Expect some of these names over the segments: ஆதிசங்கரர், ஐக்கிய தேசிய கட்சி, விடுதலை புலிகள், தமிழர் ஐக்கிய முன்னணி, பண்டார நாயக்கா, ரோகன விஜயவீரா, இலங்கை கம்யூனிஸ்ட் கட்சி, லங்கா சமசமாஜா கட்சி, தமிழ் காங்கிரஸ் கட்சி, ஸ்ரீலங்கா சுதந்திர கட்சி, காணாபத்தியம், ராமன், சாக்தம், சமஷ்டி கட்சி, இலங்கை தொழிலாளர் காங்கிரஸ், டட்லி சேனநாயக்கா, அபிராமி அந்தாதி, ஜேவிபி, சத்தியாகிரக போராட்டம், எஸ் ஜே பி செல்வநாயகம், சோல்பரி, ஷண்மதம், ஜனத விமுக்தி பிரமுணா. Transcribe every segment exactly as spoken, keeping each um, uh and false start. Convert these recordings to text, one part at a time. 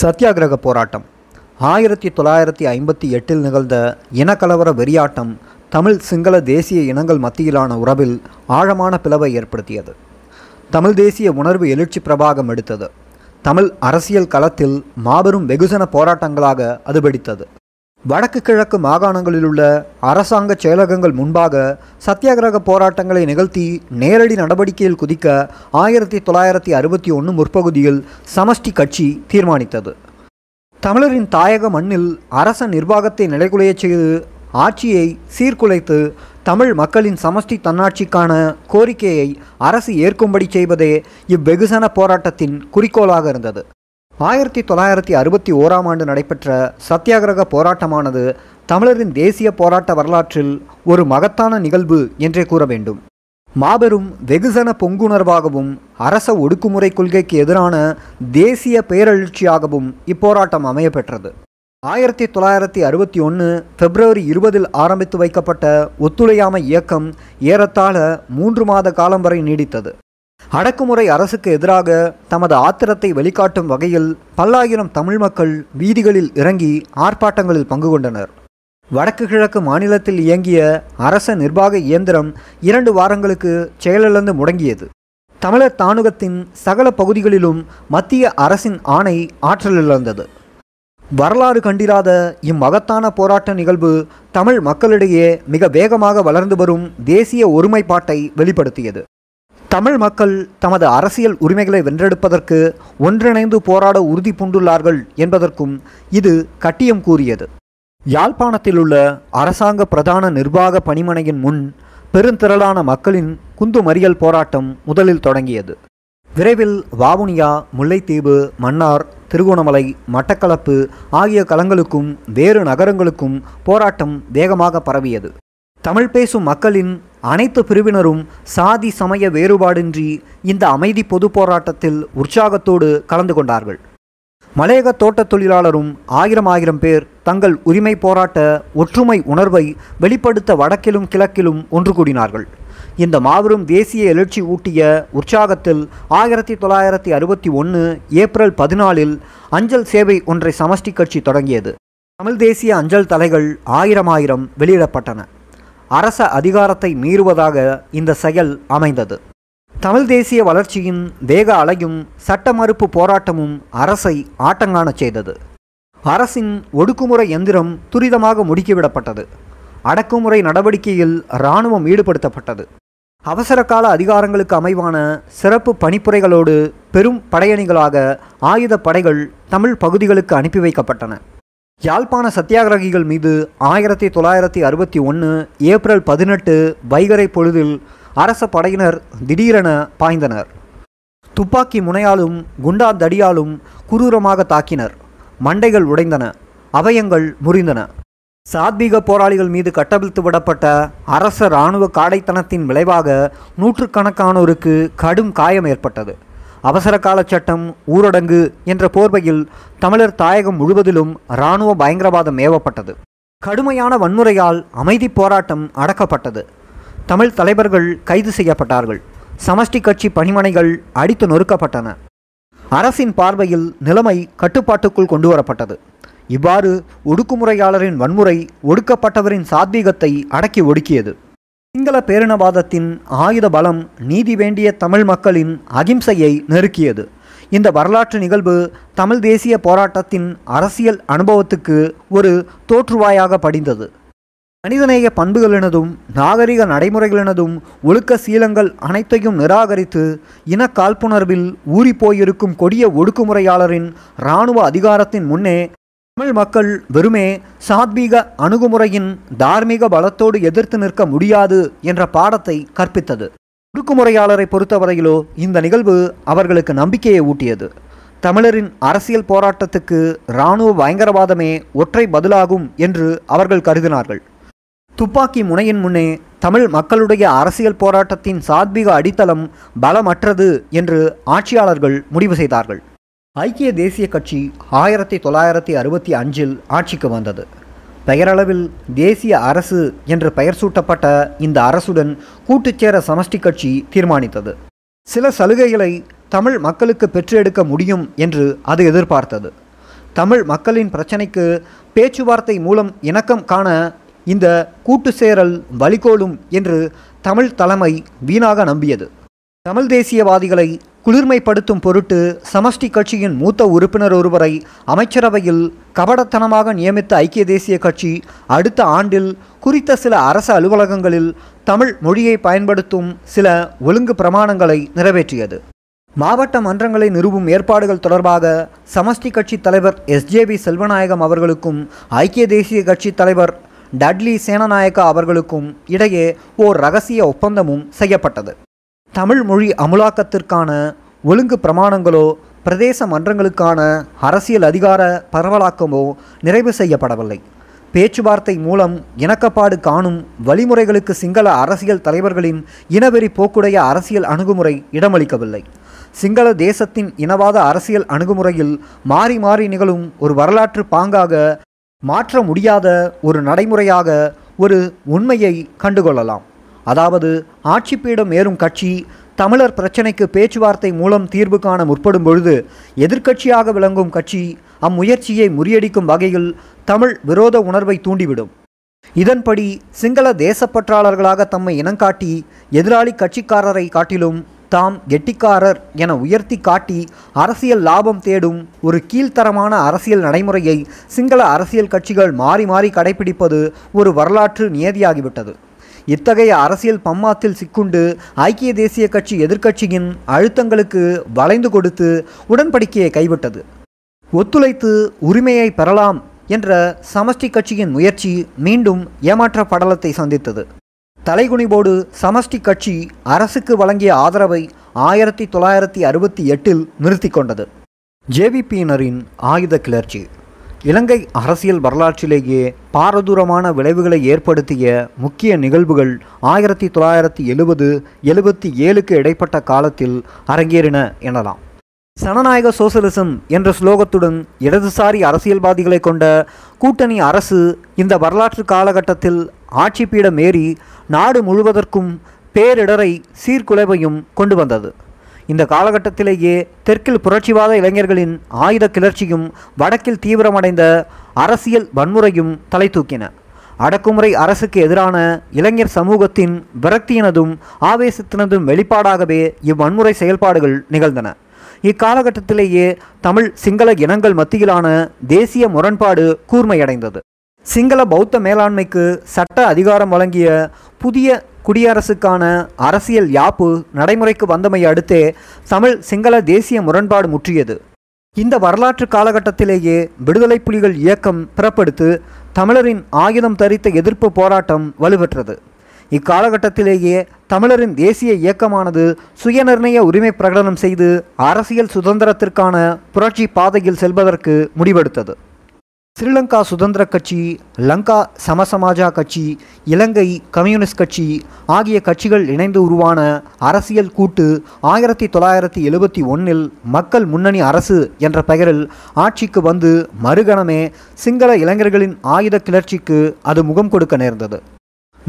சத்தியாகிரக போராட்டம். ஆயிரத்தி தொள்ளாயிரத்தி ஐம்பத்தி எட்டில் நிகழ்ந்த இனக்கலவர வெறியாட்டம் தமிழ் சிங்கள தேசிய இனங்கள் மத்தியிலான உறவில் ஆழமான பிளவை ஏற்படுத்தியது. தமிழ் தேசிய உணர்வு எழுச்சி பிரபாகம் எடுத்தது. தமிழ் அரசியல் களத்தில் மாபெரும் வெகுஜன போராட்டங்களாக அது வெடித்தது. வடக்கு கிழக்கு மாகாணங்களிலுள்ள அரசாங்க செயலகங்கள் முன்பாக சத்தியாகிரக போராட்டங்களை நிகழ்த்தி நேரடி நடவடிக்கையில் குதிக்க ஆயிரத்தி தொள்ளாயிரத்தி அறுபத்தி ஒன்று முற்பகுதியில் சமஷ்டி கட்சி தீர்மானித்தது. தமிழரின் தாயக மண்ணில் அரச நிர்வாகத்தை நிலைகுலைய செய்து ஆட்சியை சீர்குலைத்து தமிழ் மக்களின் சமஷ்டி தன்னாட்சிக்கான கோரிக்கையை அரசு ஏற்கும்படி செய்வதே இவ்வெகுசன போராட்டத்தின் குறிக்கோளாக இருந்தது. ஆயிரத்தி தொள்ளாயிரத்தி அறுபத்தி ஓராம் ஆண்டு நடைபெற்ற சத்தியாகிரக போராட்டமானது தமிழரின் தேசிய போராட்ட வரலாற்றில் ஒரு மகத்தான நிகழ்வு என்றே கூற வேண்டும். மாபெரும் வெகுஜன பொங்குணர்வாகவும் அரச ஒடுக்குமுறை கொள்கைக்கு எதிரான தேசிய பேரெழுச்சியாகவும் இப்போராட்டம் அமைய பெற்றது. ஆயிரத்தி தொள்ளாயிரத்தி அறுபத்தி ஒன்று பிப்ரவரி இருபதில் ஆரம்பித்து வைக்கப்பட்ட ஒத்துழையாமை இயக்கம் ஏறத்தாழ மூன்று மாத காலம் வரை நீடித்தது. அடக்குமுறை அரசுக்கு எதிராக தமது ஆத்திரத்தை வெளிக்காட்டும் வகையில் பல்லாயிரம் தமிழ் மக்கள் வீதிகளில் இறங்கி ஆர்ப்பாட்டங்களில் பங்கு கொண்டனர். வடக்கு கிழக்கு மாநிலத்தில் இயங்கிய அரச நிர்வாக இயந்திரம் இரண்டு வாரங்களுக்கு செயலிழந்து முடங்கியது. தமிழர் தானுகத்தின் சகல பகுதிகளிலும் மத்திய அரசின் ஆணை ஆற்றல் இழந்தது. வரலாறு கண்டிராத இம்மகத்தான போராட்ட நிகழ்வு தமிழ் மக்களிடையே மிக வேகமாக வளர்ந்து வரும் தேசிய ஒருமைப்பாட்டை வெளிப்படுத்தியது. தமிழ் மக்கள் தமது அரசியல் உரிமைகளை வென்றெடுப்பதற்கு ஒன்றிணைந்து போராட உறுதி பூண்டுள்ளார்கள் என்பதற்கும் இது கட்டியம் கூறியது. யாழ்ப்பாணத்திலுள்ள அரசாங்க பிரதான நிர்வாக பணிமனையின் முன் பெருந்திரளான மக்களின் குந்துமறியல் போராட்டம் முதலில் தொடங்கியது. விரைவில் வாவுனியா, முல்லைத்தீவு, மன்னார், திருகோணமலை, மட்டக்களப்பு ஆகிய களங்களுக்கும் வேறு நகரங்களுக்கும் போராட்டம் வேகமாக பரவியது. தமிழ் பேசும் மக்களின் அனைத்து பிரிவினரும் சாதி சமய வேறுபாடின்றி இந்த அமைதி பொது போராட்டத்தில் உற்சாகத்தோடு கலந்து கொண்டார்கள். மலையக தோட்ட தொழிலாளரும் ஆயிரம் ஆயிரம் பேர் தங்கள் உரிமை போராட்ட ஒற்றுமை உணர்வை வெளிப்படுத்த வடக்கிலும் கிழக்கிலும் ஒன்று கூடினார்கள். இந்த மாபெரும் தேசிய எழுச்சி ஊட்டிய உற்சாகத்தில் ஆயிரத்தி தொள்ளாயிரத்தி அறுபத்தி ஒன்று ஏப்ரல் பதினாலில் அஞ்சல் சேவை ஒன்றை சமஷ்டி கட்சி தொடங்கியது. தமிழ் தேசிய அஞ்சல் தலைகள் ஆயிரம் ஆயிரம் வெளியிடப்பட்டன. அரச அதிகாரத்தை மீறுவதாக இந்த செயல் அமைந்தது. தமிழ் தேசிய வளர்ச்சியின் வேக அலையும் சட்ட மறுப்பு போராட்டமும் அரசை ஆட்டங்காணச் செய்தது. அரசின் ஒடுக்குமுறை எந்திரம் துரிதமாக முடுக்கிவிடப்பட்டது. அடக்குமுறை நடவடிக்கையில் இராணுவம் ஈடுபடுத்தப்பட்டது. அவசர கால அதிகாரங்களுக்கு அமைவான சிறப்பு பணிப்புரைகளோடு பெரும் படையணிகளாக ஆயுத படைகள் தமிழ் பகுதிகளுக்கு அனுப்பி வைக்கப்பட்டன. யாழ்ப்பாண சத்தியாகிரகிகள் மீது ஆயிரத்தி தொள்ளாயிரத்தி அறுபத்தி ஒன்று ஏப்ரல் பதினெட்டு வைகறை பொழுதில் அரச படையினர் திடீரென பாய்ந்தனர். துப்பாக்கி முனையாலும் குண்டாந்தடியாலும் குரூரமாக தாக்கினர். மண்டைகள் உடைந்தன, அவயங்கள் முறிந்தன. சாத்வீக போராளிகள் மீது கட்டவிழ்த்து விடப்பட்ட அரச இராணுவ காடைத்தனத்தின் விளைவாக நூற்றுக்கணக்கானோருக்கு கடும் காயம் ஏற்பட்டது. அவசர கால சட்டம், ஊரடங்கு என்ற போர்வையில் தமிழர் தாயகம் முழுவதிலும் இராணுவ பயங்கரவாதம் ஏவப்பட்டது. கடுமையான வன்முறையால் அமைதி போராட்டம் அடக்கப்பட்டது. தமிழ் தலைவர்கள் கைது செய்யப்பட்டார்கள். சமஷ்டி கட்சி பணிமனைகள் அடித்து நொறுக்கப்பட்டன. அரசின் பார்வையில் நிலைமை கட்டுப்பாட்டுக்குள் கொண்டு வரப்பட்டது. இவ்வாறு ஒடுக்குமுறையாளரின் வன்முறை ஒடுக்கப்பட்டவரின் சாத்வீகத்தை அடக்கி ஒடுக்கியது. சிங்கள பேரினவாதத்தின் ஆயுத பலம் நீதி வேண்டிய தமிழ் மக்களின் அகிம்சையை நெருக்கியது. இந்த வரலாற்று நிகழ்வு தமிழ் தேசிய போராட்டத்தின் அரசியல் அனுபவத்துக்கு ஒரு தோற்றுவாயாக படிந்தது. மனிதநேய பண்புகளினதும் நாகரிக நடைமுறைகளினதும் ஒழுக்க சீலங்கள் அனைத்தையும் நிராகரித்து இன காழ்ப்புணர்வில் ஊறிப்போயிருக்கும் கொடிய ஒடுக்குமுறையாளரின் இராணுவ அதிகாரத்தின் முன்னே தமிழ் மக்கள் வெறுமே சாத்வீக அணுகுமுறையின் தார்மீக பலத்தோடு எதிர்த்து நிற்க முடியாது என்ற பாடத்தை கற்பித்தது. ஒடுக்குமுறையாளரை பொறுத்தவரையிலோ இந்த நிகழ்வு அவர்களுக்கு நம்பிக்கையை ஊட்டியது. தமிழரின் அரசியல் போராட்டத்துக்கு இராணுவ பயங்கரவாதமே ஒற்றை பதிலாகும் என்று அவர்கள் கருதினார்கள். துப்பாக்கி முனையின் முன்னே தமிழ் மக்களுடைய அரசியல் போராட்டத்தின் சாத்வீக அடித்தளம் பலமற்றது என்று ஆட்சியாளர்கள் முடிவு செய்தார்கள். ஐக்கிய தேசிய கட்சி ஆயிரத்தி தொள்ளாயிரத்தி அறுபத்தி அஞ்சில் ஆட்சிக்கு வந்தது. பெயரளவில் தேசிய அரசு என்று பெயர் சூட்டப்பட்ட இந்த அரசுடன் கூட்டுச்சேர சமஷ்டி கட்சி தீர்மானித்தது. சில சலுகைகளை தமிழ் மக்களுக்கு பெற்றெடுக்க முடியும் என்று அது எதிர்பார்த்தது. தமிழ் மக்களின் பிரச்சனைக்கு பேச்சுவார்த்தை மூலம் இணக்கம் காண இந்த கூட்டு சேரல் வழிகோலும் என்று தமிழ் தலைமை வீணாக நம்பியது. தமிழ் தேசியவாதிகளை குளிர்மைப்படுத்தும் பொருட்டு சமஷ்டி கட்சியின் மூத்த உறுப்பினர் ஒருவரை அமைச்சரவையில் கபடத்தனமாக நியமித்த ஐக்கிய தேசிய கட்சி அடுத்த ஆண்டில் குறித்த சில அரசு அலுவலகங்களில் தமிழ் மொழியை பயன்படுத்தும் சில ஒழுங்கு பிரமாணங்களை நிறைவேற்றியது. மாவட்ட மன்றங்களை நிறுவும் ஏற்பாடுகள் தொடர்பாக சமஷ்டி கட்சி தலைவர் எஸ் ஜே பி செல்வநாயகம் அவர்களுக்கும் ஐக்கிய தேசிய கட்சி தலைவர் டட்லி சேனநாயக்கா அவர்களுக்கும் இடையே ஓர் இரகசிய ஒப்பந்தமும் செய்யப்பட்டது. தமிழ் மொழி அமுலாக்கத்திற்கான ஒழுங்கு பிரமாணங்களோ பிரதேச மன்றங்களுக்கான அரசியல் அதிகார பரவலாக்கமோ நிறைவு செய்யப்படவில்லை. பேச்சுவார்த்தை மூலம் இணக்கப்பாடு காணும் வழிமுறைகளுக்கு சிங்கள அரசியல் தலைவர்களின் இனவெறி போக்குடைய அரசியல் அணுகுமுறை இடமளிக்கவில்லை. சிங்கள தேசத்தின் இனவாத அரசியல் அணுகுமுறையில் மாறி மாறி நிகழும் ஒரு வரலாற்று பாங்காக மாற்ற முடியாத ஒரு நடைமுறையாக ஒரு உண்மையை கண்டுகொள்ளலாம். அதாவது ஆட்சி பீடம் ஏறும் கட்சி தமிழர் பிரச்சினைக்கு பேச்சுவார்த்தை மூலம் தீர்வு காண முற்படும் பொழுது எதிர்க்கட்சியாக விளங்கும் கட்சி அம்முயற்சியை முறியடிக்கும் வகையில் தமிழ் விரோத உணர்வை தூண்டிவிடும். இதன்படி சிங்கள தேசப்பற்றாளர்களாக தம்மை இனங்காட்டி எதிராளி கட்சிக்காரரை காட்டிலும் தாம் கெட்டிக்காரர் என உயர்த்தி காட்டி அரசியல் லாபம் தேடும் ஒரு கீழ்த்தரமான அரசியல் நடைமுறையை சிங்கள அரசியல் கட்சிகள் மாறி மாறி கடைபிடிப்பது ஒரு வரலாற்று நியதியாகிவிட்டது. இத்தகைய அரசியல் பம்மாத்தில் சிக்குண்டு ஐக்கிய தேசிய கட்சி எதிர்க்கட்சியின் அழுத்தங்களுக்கு வளைந்து கொடுத்து உடன்படிக்கையை கைவிட்டது. ஒத்துழைத்து உரிமையை பெறலாம் என்ற சமஷ்டி கட்சியின் முயற்சி மீண்டும் ஏமாற்ற படலத்தை சந்தித்தது. தலைகுனிவோடு சமஷ்டி கட்சி அரசுக்கு வழங்கிய ஆதரவை ஆயிரத்தி தொள்ளாயிரத்தி அறுபத்தி எட்டில் நிறுத்தி கொண்டது. ஜேவிபியினரின் ஆயுத கிளர்ச்சி இலங்கை அரசியல் வரலாற்றிலேயே பாரதூரமான விளைவுகளை ஏற்படுத்திய முக்கிய நிகழ்வுகள் ஆயிரத்தி தொள்ளாயிரத்தி எழுபது எழுபத்தி ஏழுக்கு இடைப்பட்ட காலத்தில் அரங்கேறின எனலாம். சனநாயக சோசலிசம் என்ற ஸ்லோகத்துடன் இடதுசாரி அரசியல்வாதிகளை கொண்ட கூட்டணி அரசு இந்த வரலாற்று காலகட்டத்தில் ஆட்சி பீடம் ஏறி நாடு முழுவதற்கும் பேரிடரை சீர்குலைவையும் கொண்டு வந்தது. இந்த காலகட்டத்திலேயே தெற்கில் புரட்சிவாத இளைஞர்களின் ஆயுத கிளர்ச்சியும் வடக்கில் தீவிரமடைந்த அரசியல் வன்முறையும் தலை தூக்கின. அடக்குமுறை அரசுக்கு எதிரான இளைஞர் சமூகத்தின் விரக்தியினதும் ஆவேசத்தினதும் வெளிப்பாடாகவே இவ்வன்முறை செயல்பாடுகள் நிகழ்ந்தன. இக்காலகட்டத்திலேயே தமிழ் சிங்கள இனங்கள் மத்தியிலான தேசிய முரண்பாடு கூர்மையடைந்தது. சிங்கள பௌத்த மேலாண்மைக்கு சட்ட அதிகாரம் வழங்கிய புதிய குடியரசுக்கான அரசியல் யாப்பு நடைமுறைக்கு வந்தமை அடுத்தே தமிழ் சிங்கள தேசிய முரண்பாடு முற்றியது. இந்த வரலாற்று காலகட்டத்திலேயே விடுதலை புலிகள் இயக்கம் பிறப்பெடுத்து தமிழரின் ஆயுதம் தரித்த எதிர்ப்பு போராட்டம் வலுப்பெற்றது. இக்காலகட்டத்திலேயே தமிழரின் தேசிய இயக்கமானது சுயநிர்ணய உரிமை பிரகடனம் செய்து அரசியல் சுதந்திரத்திற்கான புரட்சி பாதையில் செல்வதற்கு முடிவெடுத்தது. ஸ்ரீலங்கா சுதந்திர கட்சி, லங்கா சமசமாஜா கட்சி, இலங்கை கம்யூனிஸ்ட் கட்சி ஆகிய கட்சிகள் இணைந்து உருவான அரசியல் கூட்டு ஆயிரத்தி தொள்ளாயிரத்தி எழுபத்தி ஒன்றில் மக்கள் முன்னணி அரசு என்ற பெயரில் ஆட்சிக்கு வந்து மறுகணமே சிங்கள இளைஞர்களின் ஆயுத கிளர்ச்சிக்கு அது முகம் கொடுக்க நேர்ந்தது.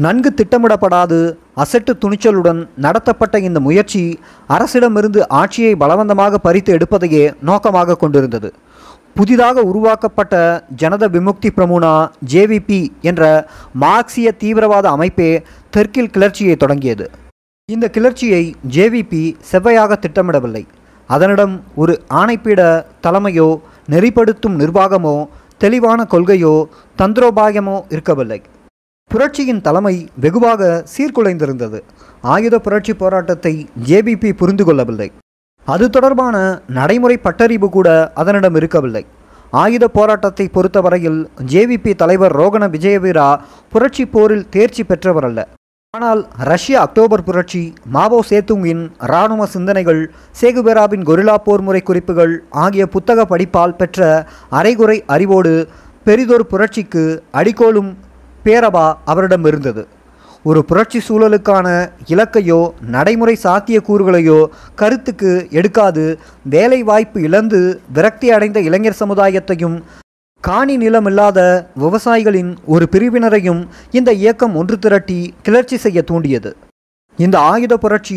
நன்கு திட்டமிடப்படாது அசட்டு துணிச்சலுடன் நடத்தப்பட்ட இந்த முயற்சி அரசிடமிருந்து ஆட்சியை பலவந்தமாக பறித்து எடுப்பதையே நோக்கமாக கொண்டிருந்தது. புதிதாக உருவாக்கப்பட்ட ஜனத விமுக்தி பிரமுணா ஜேவிபி என்ற மார்க்சிய தீவிரவாத அமைப்பே தெற்கில் கிளர்ச்சியை தொடங்கியது. இந்த கிளர்ச்சியை ஜேவிபி செவ்வையாக திட்டமிடவில்லை. அதனிடம் ஒரு ஆணைப்பீட தலைமையோ நெறிப்படுத்தும் நிர்வாகமோ தெளிவான கொள்கையோ தந்திரோபாயமோ இருக்கவில்லை. புரட்சியின் தலைமை வெகுவாக சீர்குலைந்திருந்தது. ஆயுத புரட்சி போராட்டத்தை ஜேவிபி புரிந்து கொள்ளவில்லை. அது தொடர்பான நடைமுறை பட்டறிவு கூட அதனிடம் இருக்கவில்லை. ஆயுத போராட்டத்தை பொறுத்தவரையில் ஜேவிபி தலைவர் ரோகன விஜயவீரா புரட்சி போரில் தேர்ச்சி பெற்றவரல்ல. ஆனால் ரஷ்ய அக்டோபர் புரட்சி, மாவோ சேத்துங்கின் இராணுவ சிந்தனைகள், சேகுபெராவின் கொரில்லா போர் முறை குறிப்புகள் ஆகிய புத்தக படிப்பால் பெற்ற அரைகுறை அறிவோடு பெரிதொரு புரட்சிக்கு அடிக்கோலும் பேரபா அவரிடம் இருந்தது. ஒரு புரட்சி சூழலுக்கான இலக்கையோ நடைமுறை சாத்திய கூறுகளையோ கருத்துக்கு எடுக்காது வேலை வாய்ப்பு இழந்து விரக்தி அடைந்த இளைஞர் சமுதாயத்தையும் காணி நிலமில்லாத விவசாயிகளின் ஒரு பிரிவினரையும் இந்த இயக்கம் ஒன்று திரட்டி கிளர்ச்சி செய்ய தூண்டியது. இந்த ஆயுத புரட்சி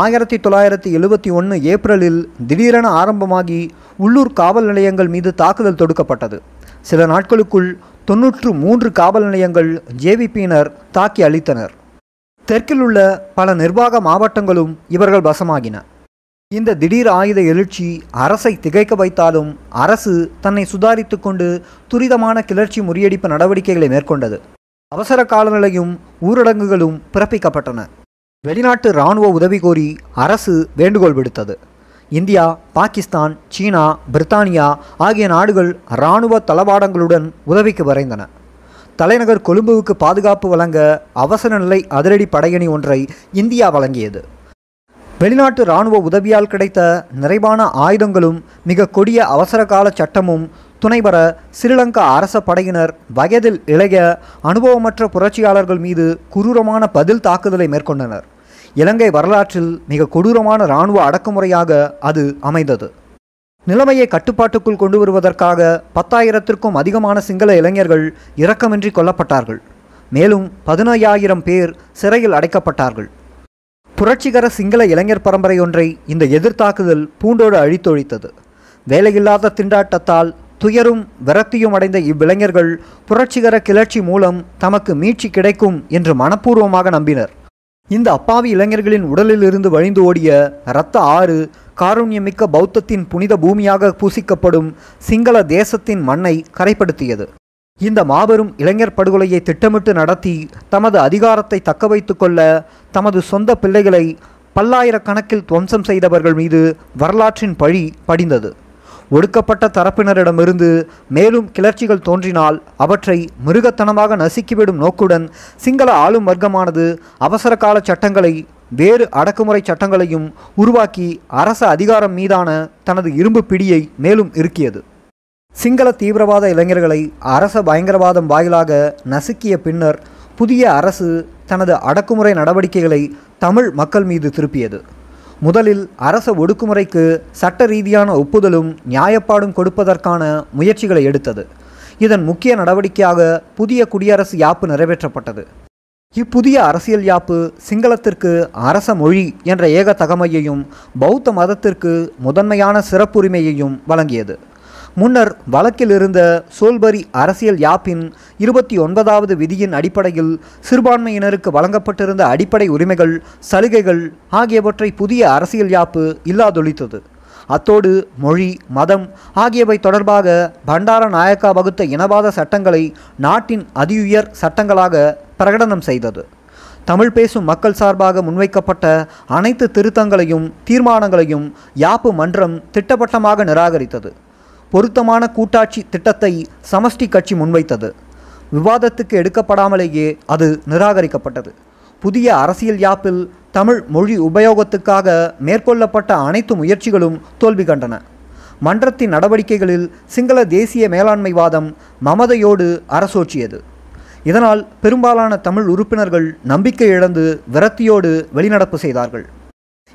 ஆயிரத்தி தொள்ளாயிரத்தி எழுபத்தி ஒன்று ஏப்ரலில் திடீரென ஆரம்பமாகி உள்ளூர் காவல் நிலையங்கள் மீது தாக்குதல் தொடுக்கப்பட்டது. சில நாட்களுக்குள் தொன்னூற்று மூன்று காவல் நிலையங்கள் ஜேவிபியினர் தாக்கி அழித்தனர். தெற்கில் உள்ள பல நிர்வாக மாவட்டங்களும் இவர்கள் வசமாகின. இந்த திடீர் ஆயுத எழுச்சி அரசை திகைக்க வைத்தாலும் அரசு தன்னை சுதாரித்து கொண்டு துரிதமான கிளர்ச்சி முறியடிப்பு நடவடிக்கைகளை மேற்கொண்டது. அவசர காலநிலையும் ஊரடங்குகளும் பிறப்பிக்கப்பட்டன. வெளிநாட்டு இராணுவ உதவி கோரி அரசு வேண்டுகோள் விடுத்தது. இந்தியா, பாகிஸ்தான், சீனா, பிரித்தானியா ஆகிய நாடுகள் இராணுவ தளவாடங்களுடன் உதவிக்கு விரைந்தன. தலைநகர் கொழும்புவுக்கு பாதுகாப்பு வழங்க அவசர நிலை அதிரடி படையணி ஒன்றை இந்தியா வழங்கியது. வெளிநாட்டு இராணுவ உதவியால் கிடைத்த நிறைவான ஆயுதங்களும் மிக கொடிய அவசரகால சட்டமும் துணைபெற ஸ்ரீலங்கா அரச படையினர் வயதில் இளைய அனுபவமற்ற புரட்சியாளர்கள் மீது கொடூரமான பதில் தாக்குதலை மேற்கொண்டனர். இலங்கை வரலாற்றில் மிக கொடூரமான இராணுவ அடக்குமுறையாக அது அமைந்தது. நிலைமையை கட்டுப்பாட்டுக்குள் கொண்டு வருவதற்காக பத்தாயிரத்திற்கும் அதிகமான சிங்கள இளைஞர்கள் இரக்கமின்றி கொல்லப்பட்டார்கள். மேலும் பதினையாயிரம் பேர் சிறையில் அடைக்கப்பட்டார்கள். புரட்சிகர சிங்கள இளைஞர் பரம்பரையொன்றை இந்த எதிர்த்தாக்குதல் பூண்டோடு அழித்தொழித்தது. வேலையில்லாத திண்டாட்டத்தால் துயரும் விரக்தியும் அடைந்த இவ்விளைஞர்கள் புரட்சிகர கிளர்ச்சி மூலம் தமக்கு மீட்சி கிடைக்கும் என்று மனப்பூர்வமாக நம்பினர். இந்த அப்பாவி இளைஞர்களின் உடலிலிருந்து வழிந்து ஓடிய இரத்த ஆறு காருண்யமிக்க பௌத்தத்தின் புனித பூமியாக பூசிக்கப்படும் சிங்கள தேசத்தின் மண்ணை கரைப்படுத்தியது. இந்த மாபெரும் இளைஞர் படுகொலையை திட்டமிட்டு நடத்தி தமது அதிகாரத்தை தக்க வைத்து கொள்ள தமது சொந்த பிள்ளைகளை பல்லாயிரக்கணக்கில் துவம்சம் செய்தவர்கள் மீது வரலாற்றின் பழி படிந்தது. ஒடுக்கப்பட்ட தரப்பினரிடமிருந்து மேலும் கிளர்ச்சிகள் தோன்றினால் அவற்றை மிருகத்தனமாக நசுக்கிவிடும் நோக்குடன் சிங்கள ஆளும் வர்க்கமானது அவசரகால சட்டங்களை வேறு அடக்குமுறை சட்டங்களையும் உருவாக்கி அரச அதிகாரம் மீதான தனது இரும்பு பிடியை மேலும் இருக்கியது. சிங்கள தீவிரவாத இளைஞர்களை அரச பயங்கரவாதம் வாயிலாக நசுக்கிய பின்னர் புதிய அரசு தனது அடக்குமுறை நடவடிக்கைகளை தமிழ் மக்கள் மீது திருப்பியது. முதலில் அரச ஒடுக்குமுறைக்கு சட்ட ரீதியான ஒப்புதலும் நியாயப்பாடும் கொடுப்பதற்கான முயற்சிகளை எடுத்தது. இதன் முக்கிய நடவடிக்கையாக புதிய குடியரசு யாப்பு நிறைவேற்றப்பட்டது. இப்புதிய அரசியல் யாப்பு சிங்களத்திற்கு அரச மொழி என்ற ஏக தகமையையும் பௌத்த மதத்திற்கு முதன்மையான சிறப்புரிமையையும் வழங்கியது. முன்னர் வழக்கில் இருந்த சோல்பரி அரசியல் யாப்பின் இருபத்தி ஒன்பதாவது விதியின் அடிப்படையில் சிறுபான்மையினருக்கு வழங்கப்பட்டிருந்த அடிப்படை உரிமைகள், சலுகைகள் ஆகியவற்றை புதிய அரசியல் யாப்பு இல்லாதொழித்தது. அத்தோடு மொழி, மதம் ஆகியவை தொடர்பாக பண்டார நாயக்கா வகுத்த இனவாத சட்டங்களை நாட்டின் அதியுயர் சட்டங்களாக பிரகடனம் செய்தது. தமிழ் பேசும் மக்கள் சார்பாக முன்வைக்கப்பட்ட அனைத்து திருத்தங்களையும் தீர்மானங்களையும் யாப்பு மன்றம் திட்டவட்டமாக நிராகரித்தது. பொருத்தமான கூட்டாட்சி திட்டத்தை சமஷ்டி கட்சி முன்வைத்தது. விவாதத்துக்கு எடுக்கப்படாமலேயே அது நிராகரிக்கப்பட்டது. புதிய அரசியல் யாப்பில் தமிழ் மொழி உபயோகத்துக்காக மேற்கொள்ளப்பட்ட அனைத்து முயற்சிகளும் தோல்வி கண்டன. மன்றத்தின் நடவடிக்கைகளில் சிங்கள தேசிய மேலாண்மைவாதம் மமதையோடு அரசோற்றியது. இதனால் பெரும்பாலான தமிழ் உறுப்பினர்கள் நம்பிக்கை இழந்து விரக்தியோடு வெளிநடப்பு செய்தார்கள்.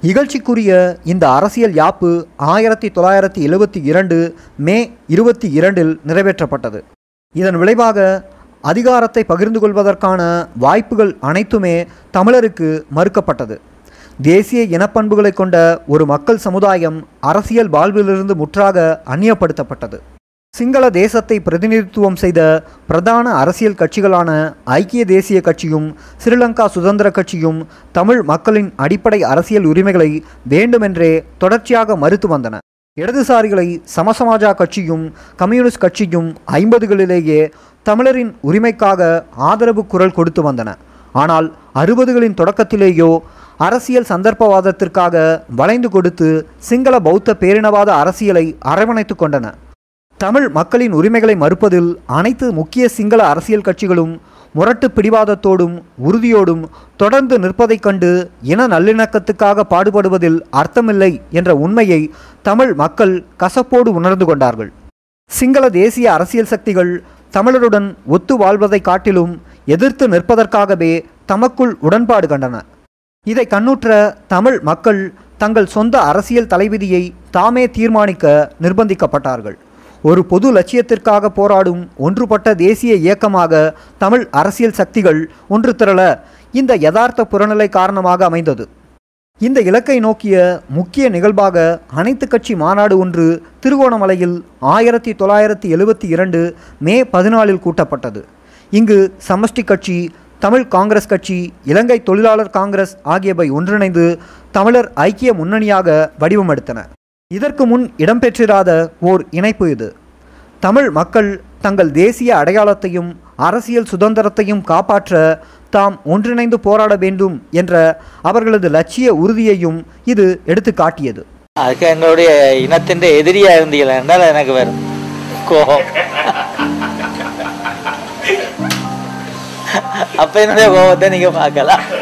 இகழ்ச்சிக்குரிய இந்த அரசியல் யாப்பு ஆயிரத்தி தொள்ளாயிரத்தி எழுபத்தி இரண்டு மே இருபத்தி இரண்டில் நிறைவேற்றப்பட்டது. இதன் விளைவாக அதிகாரத்தை பகிர்ந்து கொள்வதற்கான வாய்ப்புகள் அனைத்துமே தமிழருக்கு மறுக்கப்பட்டது. தேசிய இனப்பண்புகளை கொண்ட ஒரு மக்கள் சமுதாயம் அரசியல் வாழ்விலிருந்து முற்றாக அந்நியப்படுத்தப்பட்டது. சிங்கள தேசத்தை பிரதிநிதித்துவம் செய்த பிரதான அரசியல் கட்சிகளான ஐக்கிய தேசிய கட்சியும் ஸ்ரீலங்கா சுதந்திர கட்சியும் தமிழ் மக்களின் அடிப்படை அரசியல் உரிமைகளை வேண்டுமென்றே தொடர்ச்சியாக மறுத்து வந்தன. இடதுசாரிகளை சமசமாஜா கட்சியும் கம்யூனிஸ்ட் கட்சியும் ஐம்பதுகளிலேயே தமிழரின் உரிமைக்காக ஆதரவு குரல் கொடுத்து வந்தன. ஆனால் அறுபதுகளின் தொடக்கத்திலேயோ அரசியல் சந்தர்ப்பவாதத்திற்காக வளைந்து கொடுத்து சிங்கள பௌத்த பேரினவாத அரசியலை அரவணைத்து கொண்டன. தமிழ் மக்களின் உரிமைகளை மறுப்பதில் அனைத்து முக்கிய சிங்கள அரசியல் கட்சிகளும் முரட்டு பிடிவாதத்தோடும் உறுதியோடும் தொடர்ந்து நிற்பதைக் கண்டு இன நல்லிணக்கத்துக்காக பாடுபடுவதில் அர்த்தமில்லை என்ற உண்மையை தமிழ் மக்கள் கசப்போடு உணர்ந்து கொண்டார்கள். சிங்கள தேசிய அரசியல் சக்திகள் தமிழருடன் ஒத்து வாழ்வதை காட்டிலும் எதிர்த்து நிற்பதற்காகவே தமக்குள் உடன்பாடு கண்டன. இதை கண்ணுற்ற தமிழ் மக்கள் தங்கள் சொந்த அரசியல் தலைவிதியை தாமே தீர்மானிக்க நிர்பந்திக்கப்பட்டார்கள். ஒரு பொது லட்சியத்திற்காக போராடும் ஒன்றுபட்ட தேசிய இயக்கமாக தமிழ் அரசியல் சக்திகள் ஒன்று திரள இந்த யதார்த்த புறநிலை காரணமாக அமைந்தது. இந்த இலக்கை நோக்கிய முக்கிய நிகழ்வாக அனைத்து கட்சி மாநாடு ஒன்று திருகோணமலையில் ஆயிரத்தி தொள்ளாயிரத்தி எழுபத்தி இரண்டு மே பதினாலில் கூட்டப்பட்டது. இங்கு சமஷ்டி கட்சி, தமிழ் காங்கிரஸ் கட்சி, இலங்கை தொழிலாளர் காங்கிரஸ் ஆகியவை ஒன்றிணைந்து தமிழர் ஐக்கிய முன்னணியாக வடிவமெடுத்தன. இதற்கு முன் இடம்பெற்றிராத ஓர் இணைப்பு இது. தமிழ் மக்கள் தங்கள் தேசிய அடையாளத்தையும் அரசியல் சுதந்திரத்தையும் காப்பாற்ற தாம் ஒன்றிணைந்து போராட வேண்டும் என்ற அவர்களது லட்சிய உறுதியையும் இது எடுத்து காட்டியது. அதுக்கு எங்களுடைய இனத்தின் எதிரியாக இருந்தீங்களா என்றால் எனக்கு வேறு கோபம். அப்ப என்னுடைய கோபத்தை நீங்க பார்க்கலாம்.